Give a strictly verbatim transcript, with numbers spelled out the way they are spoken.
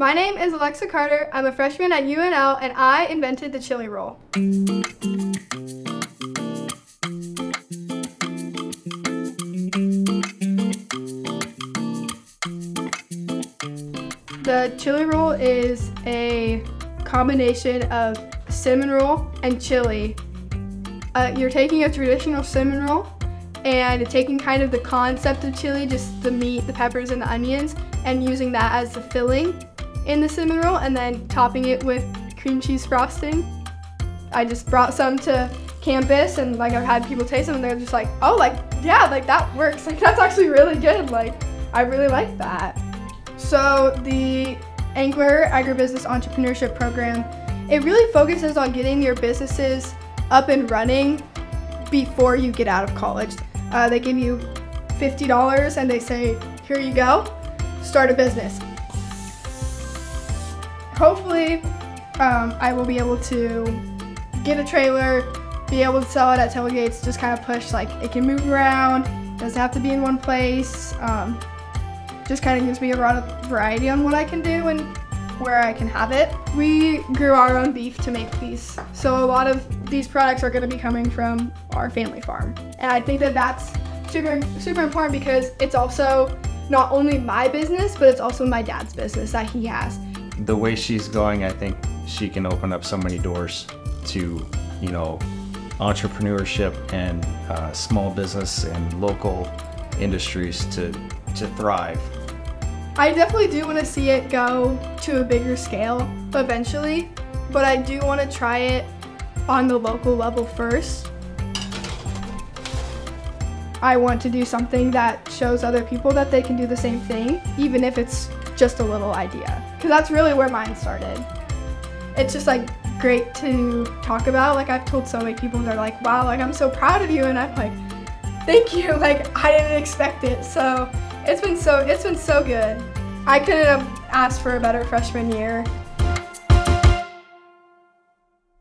My name is Alexa Carter. I'm a freshman at U N L, and I invented the chili roll. The chili roll is a combination of cinnamon roll and chili. Uh, you're taking a traditional cinnamon roll and taking kind of the concept of chili, just the meat, the peppers, and the onions, and using that as the filling in the cinnamon roll, and then topping it with cream cheese frosting. I just brought some to campus, and like I've had people taste them, and they're just like, oh, like, yeah, like that works. Like, that's actually really good. Like, I really like that. So the Engler Agribusiness Entrepreneurship Program, it really focuses on getting your businesses up and running before you get out of college. Uh, they give you fifty dollars and they say, here you go, start a business. Hopefully, um, I will be able to get a trailer, be able to sell it at tailgates, just kind of push, like it can move around, doesn't have to be in one place. Um, just kind of gives me a lot of variety on what I can do and where I can have it. We grew our own beef to make these, so a lot of these products are going to be coming from our family farm. And I think that that's super, super important because it's also not only my business, but it's also my dad's business that he has. The way she's going, I think she can open up so many doors to, you know, entrepreneurship and uh, small business and local industries to, to thrive. I definitely do want to see it go to a bigger scale eventually, but I do want to try it on the local level first. I want to do something that shows other people that they can do the same thing, even if it's just a little idea, because that's really where mine started. It's just like great to talk about. Like, I've told so many people, and they're like, wow, like I'm so proud of you, and I'm like, thank you, like I didn't expect it. So It's been so, it's been so good. I couldn't have asked for a better freshman year.